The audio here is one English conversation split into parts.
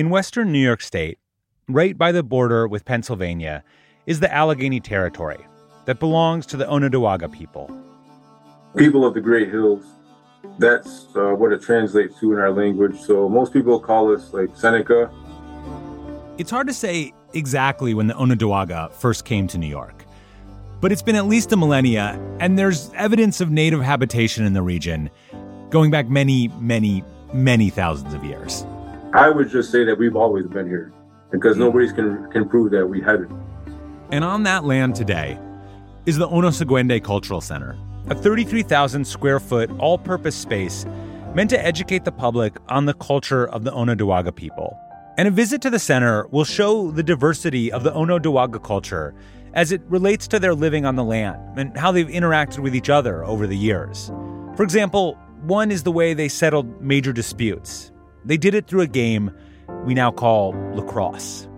In western New York State, right by the border with Pennsylvania, is the Allegheny Territory that belongs to the Onödowá'ga people. People of the Great Hills, that's what it translates to in our language. So most people call us like Seneca. It's hard to say exactly when the Onödowá'ga first came to New York, but it's been at least a millennia, and there's evidence of native habitation in the region going back many, many, many thousands of years. I would just say that we've always been here, because nobody can prove that we haven't. And on that land today is the Onöhsagwë:de' Cultural Center, a 33,000-square-foot all-purpose space meant to educate the public on the culture of the Onödowá'ga people. And a visit to the center will show the diversity of the Onödowá'ga culture as it relates to their living on the land and how they've interacted with each other over the years. For example, one is the way they settled major disputes. They did it through a game we now call lacrosse.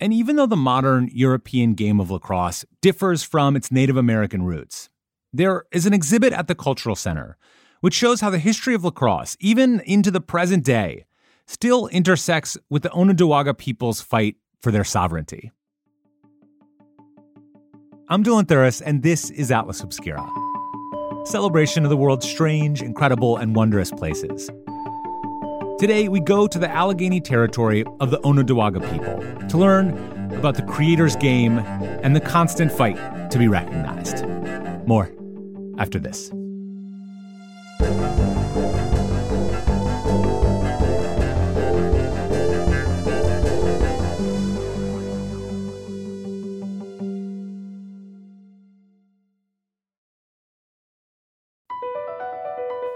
And even though the modern European game of lacrosse differs from its Native American roots, there is an exhibit at the Cultural Center which shows how the history of lacrosse, even into the present day, still intersects with the Onödowá'ga people's fight for their sovereignty. I'm Dylan Thuris, and this is Atlas Obscura, celebration of the world's strange, incredible, and wondrous places. Today, we go to the Allegheny Territory of the Onödowá'ga people to learn about the Creator's Game and the constant fight to be recognized. More after this.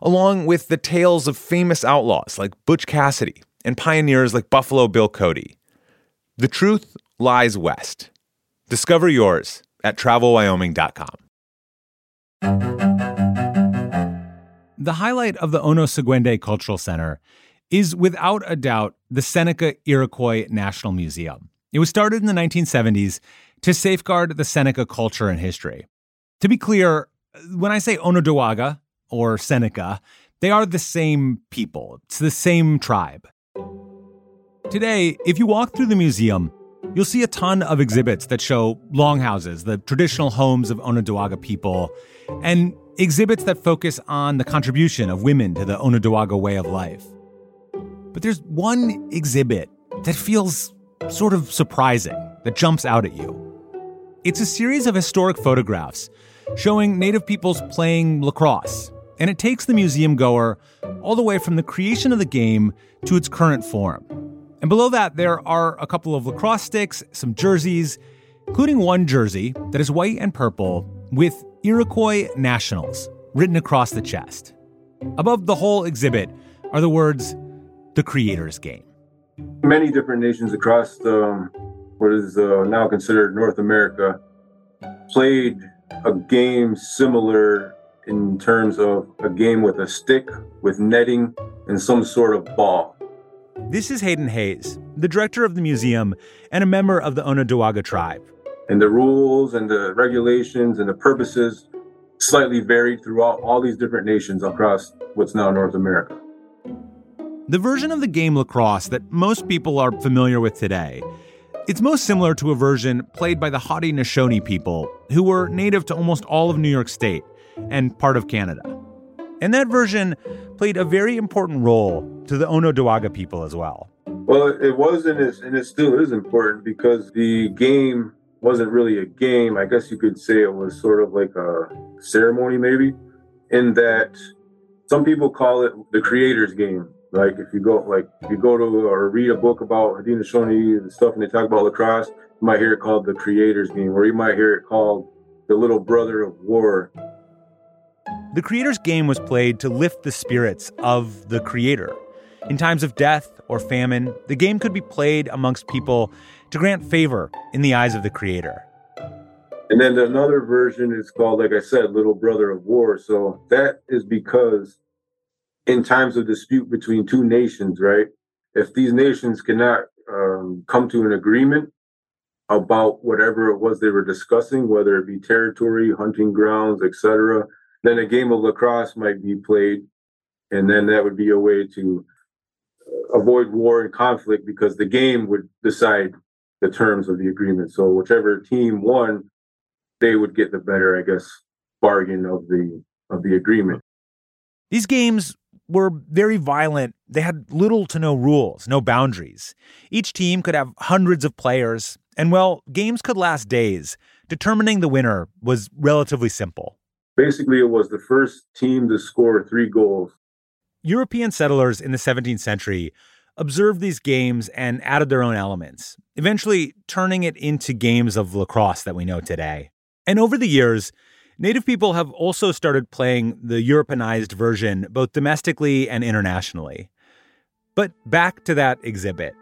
along with the tales of famous outlaws like Butch Cassidy and pioneers like Buffalo Bill Cody. The truth lies west. Discover yours at travelwyoming.com. The highlight of the Onöhsagwë:de' Cultural Center is, without a doubt, the Seneca-Iroquois National Museum. It was started in the 1970s to safeguard the Seneca culture and history. To be clear, when I say Onödowá'ga, or Seneca, they are the same people. It's the same tribe. Today, if you walk through the museum, you'll see a ton of exhibits that show longhouses, the traditional homes of Onödowá'ga people, and exhibits that focus on the contribution of women to the Onödowá'ga way of life. But there's one exhibit that feels sort of surprising, that jumps out at you. It's a series of historic photographs showing Native peoples playing lacrosse. And it takes the museum goer all the way from the creation of the game to its current form. And below that, there are a couple of lacrosse sticks, some jerseys, including one jersey that is white and purple with Iroquois Nationals written across the chest. Above the whole exhibit are the words, "The Creator's Game." Many different nations across what is now considered North America played a game similar in terms of a game with a stick, with netting, and some sort of ball. This is Hayden Hayes, the director of the museum and a member of the Onödowá'ga tribe. And the rules and the regulations and the purposes slightly varied throughout all these different nations across what's now North America. The version of the game lacrosse that most people are familiar with today, it's most similar to a version played by the Haudenosaunee people, who were native to almost all of New York State and part of Canada. And that version played a very important role to the Onödowá'ga people as well. Well, it wasn't, and it still is important because the game wasn't really a game. I guess you could say it was sort of like a ceremony, maybe, in that some people call it the Creator's Game. Like if you go to or read a book about Haudenosaunee and stuff, and they talk about lacrosse, you might hear it called the Creator's Game, or you might hear it called the Little Brother of War. The Creator's Game was played to lift the spirits of the Creator. In times of death or famine, the game could be played amongst people to grant favor in the eyes of the Creator. And then another version is called, like I said, Little Brother of War. So that is because in times of dispute between two nations, right, if these nations cannot come to an agreement about whatever it was they were discussing, whether it be territory, hunting grounds, etc., then a game of lacrosse might be played. And then that would be a way to avoid war and conflict because the game would decide the terms of the agreement. So whichever team won, they would get the better, I guess, bargain of the agreement. These games were very violent. They had little to no rules, no boundaries. Each team could have hundreds of players, and well, games could last days. Determining the winner was relatively simple. Basically, it was the first team to score 3 goals. European settlers in the 17th century observed these games and added their own elements, eventually turning it into games of lacrosse that we know today. And over the years, Native people have also started playing the Europeanized version, both domestically and internationally. But back to that exhibit.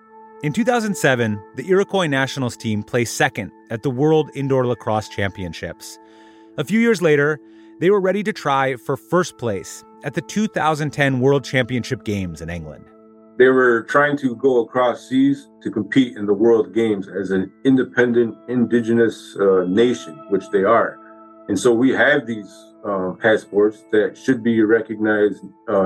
In 2007, the Iroquois Nationals team placed second at the World Indoor Lacrosse Championships. A few years later, they were ready to try for first place at the 2010 World Championship Games in England. They were trying to go across seas to compete in the World Games as an independent indigenous nation, which they are. And so we have these passports that should be recognized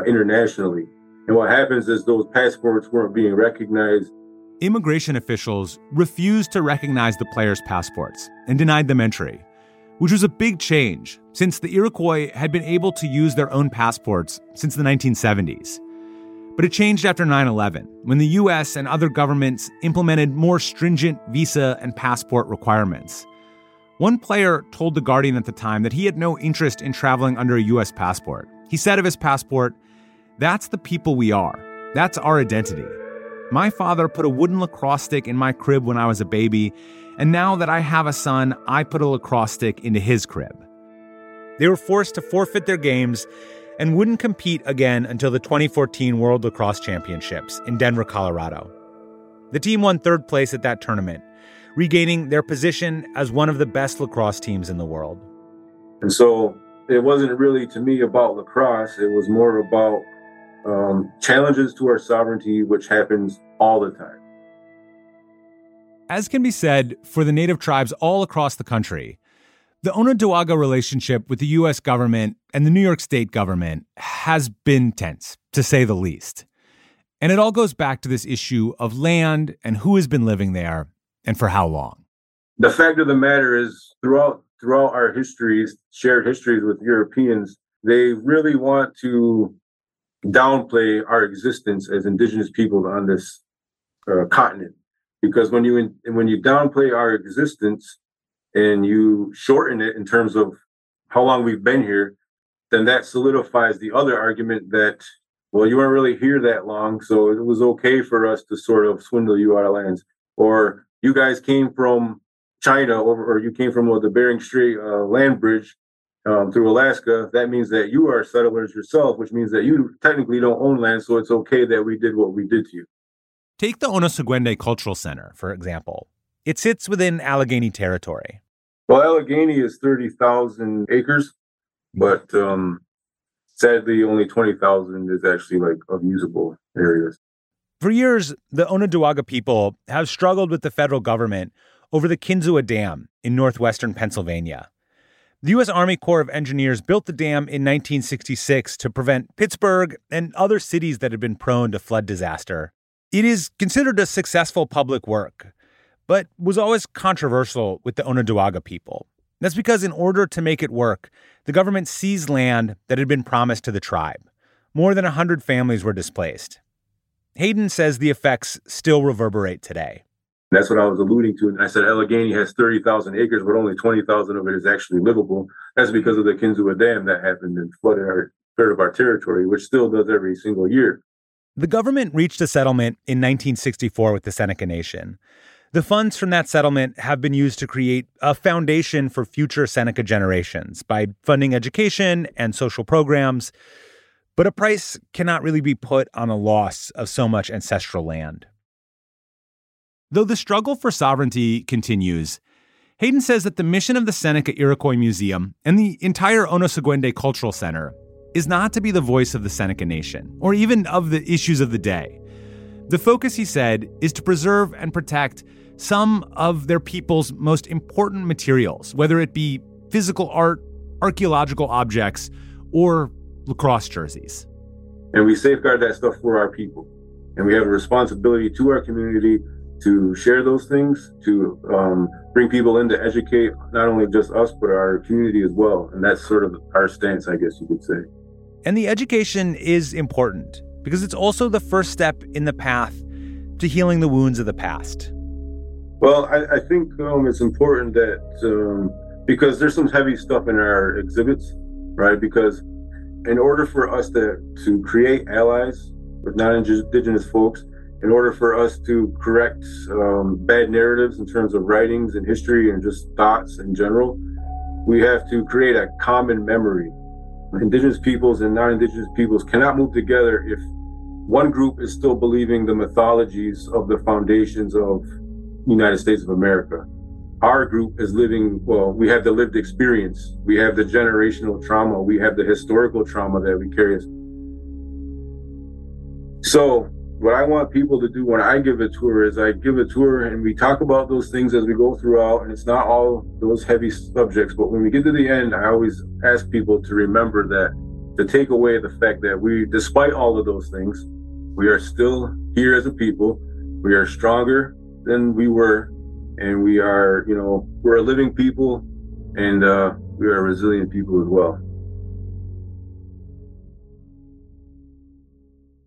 internationally. And what happens is those passports weren't being recognized. Immigration officials refused to recognize the players' passports and denied them entry, which was a big change since the Iroquois had been able to use their own passports since the 1970s. But it changed after 9/11, when the U.S. and other governments implemented more stringent visa and passport requirements. One player told The Guardian at the time that he had no interest in traveling under a U.S. passport. He said of his passport, "That's the people we are. That's our identity. My father put a wooden lacrosse stick in my crib when I was a baby, and now that I have a son, I put a lacrosse stick into his crib." They were forced to forfeit their games and wouldn't compete again until the 2014 World Lacrosse Championships in Denver, Colorado. The team won third place at that tournament, regaining their position as one of the best lacrosse teams in the world. And so it wasn't really, to me, about lacrosse. It was more about challenges to our sovereignty, which happens all the time. As can be said for the Native tribes all across the country, the Onödowá'ga relationship with the U.S. government and the New York state government has been tense, to say the least. And it all goes back to this issue of land and who has been living there and for how long. The fact of the matter is, throughout our histories, shared histories with Europeans, they really want to downplay our existence as indigenous people on this continent, because when you downplay our existence and you shorten it in terms of how long we've been here, then that solidifies the other argument that, well, you weren't really here that long, so it was okay for us to sort of swindle you out of lands, or you guys came from China, or you came from the Bering Strait land bridge through Alaska. That means that you are settlers yourself, which means that you technically don't own land, so it's okay that we did what we did to you. Take the Onöhsagwë:de' Cultural Center, for example. It sits within Allegany territory. Well, Allegany is 30,000 acres, but sadly only 20,000 is actually of usable areas. For years, the Onödowá'ga people have struggled with the federal government over the Kinzua Dam in northwestern Pennsylvania. The U.S. Army Corps of Engineers built the dam in 1966 to prevent Pittsburgh and other cities that had been prone to flood disaster. It is considered a successful public work, but was always controversial with the Onödowá'ga people. That's because in order to make it work, the government seized land that had been promised to the tribe. More than 100 families were displaced. Hayden says the effects still reverberate today. That's what I was alluding to. And I said Allegheny has 30,000 acres, but only 20,000 of it is actually livable. That's because of the Kinzua Dam that happened and flooded our third of our territory, which still does every single year. The government reached a settlement in 1964 with the Seneca Nation. The funds from that settlement have been used to create a foundation for future Seneca generations by funding education and social programs. But a price cannot really be put on the loss of so much ancestral land. Though the struggle for sovereignty continues, Hayden says that the mission of the Seneca-Iroquois Museum and the entire Onöhsagwë:de' Cultural Center is not to be the voice of the Seneca Nation, or even of the issues of the day. The focus, he said, is to preserve and protect some of their people's most important materials, whether it be physical art, archaeological objects, or lacrosse jerseys. And we safeguard that stuff for our people. And we have a responsibility to our community to share those things, to bring people in to educate not only just us, but our community as well. And that's sort of our stance, I guess you could say. And the education is important because it's also the first step in the path to healing the wounds of the past. Well, I think it's important that because there's some heavy stuff in our exhibits, right? Because in order for us to create allies with non-Indigenous folks, in order for us to correct bad narratives in terms of writings and history and just thoughts in general, we have to create a common memory. Indigenous peoples and non-Indigenous peoples cannot move together if one group is still believing the mythologies of the foundations of the United States of America. Our group is living, well, we have the lived experience. We have the generational trauma. We have the historical trauma that we carry. So what I want people to do when I give a tour is I give a tour and we talk about those things as we go throughout, and it's not all those heavy subjects, but when we get to the end, I always ask people to remember that, to take away the fact that we, despite all of those things, we are still here as a people. We are stronger than we were, and we are, we're a living people, and we are resilient people as well.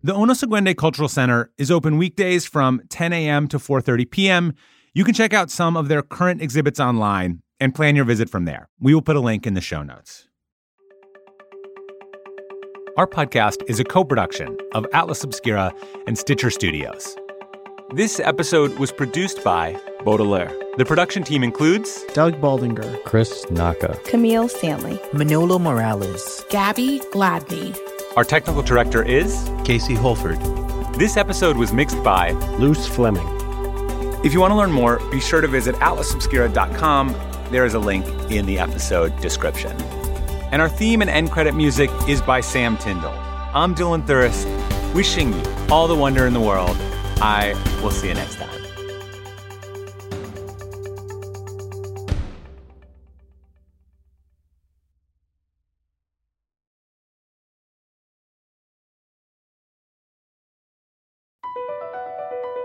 The Onöhsagwë:de' Cultural Center is open weekdays from 10 a.m. to 4:30 p.m. You can check out some of their current exhibits online and plan your visit from there. We will put a link in the show notes. Our podcast is a co-production of Atlas Obscura and Stitcher Studios. This episode was produced by Baudelaire. The production team includes Doug Baldinger, Chris Naka, Camille Stanley, Manolo Morales, Gabby Gladney. Our technical director is Casey Holford. This episode was mixed by Luce Fleming. If you want to learn more, be sure to visit atlasobscura.com. There is a link in the episode description. And our theme and end credit music is by Sam Tindall. I'm Dylan Thuris, wishing you all the wonder in the world. I will see you next time.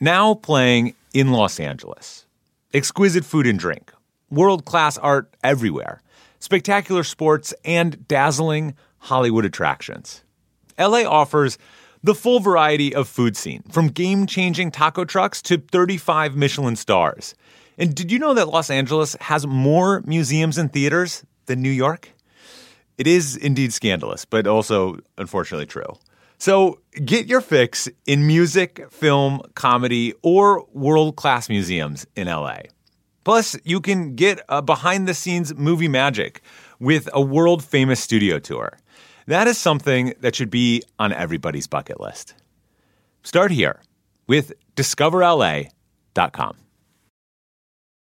Now playing in Los Angeles. Exquisite food and drink, world-class art everywhere, spectacular sports, and dazzling Hollywood attractions. LA offers the full variety of food scene, from game-changing taco trucks to 35 Michelin stars. And did you know that Los Angeles has more museums and theaters than New York? It is indeed scandalous, but also unfortunately true. So get your fix in music, film, comedy, or world-class museums in LA. Plus, you can get a behind-the-scenes movie magic with a world-famous studio tour. That is something that should be on everybody's bucket list. Start here with discoverla.com.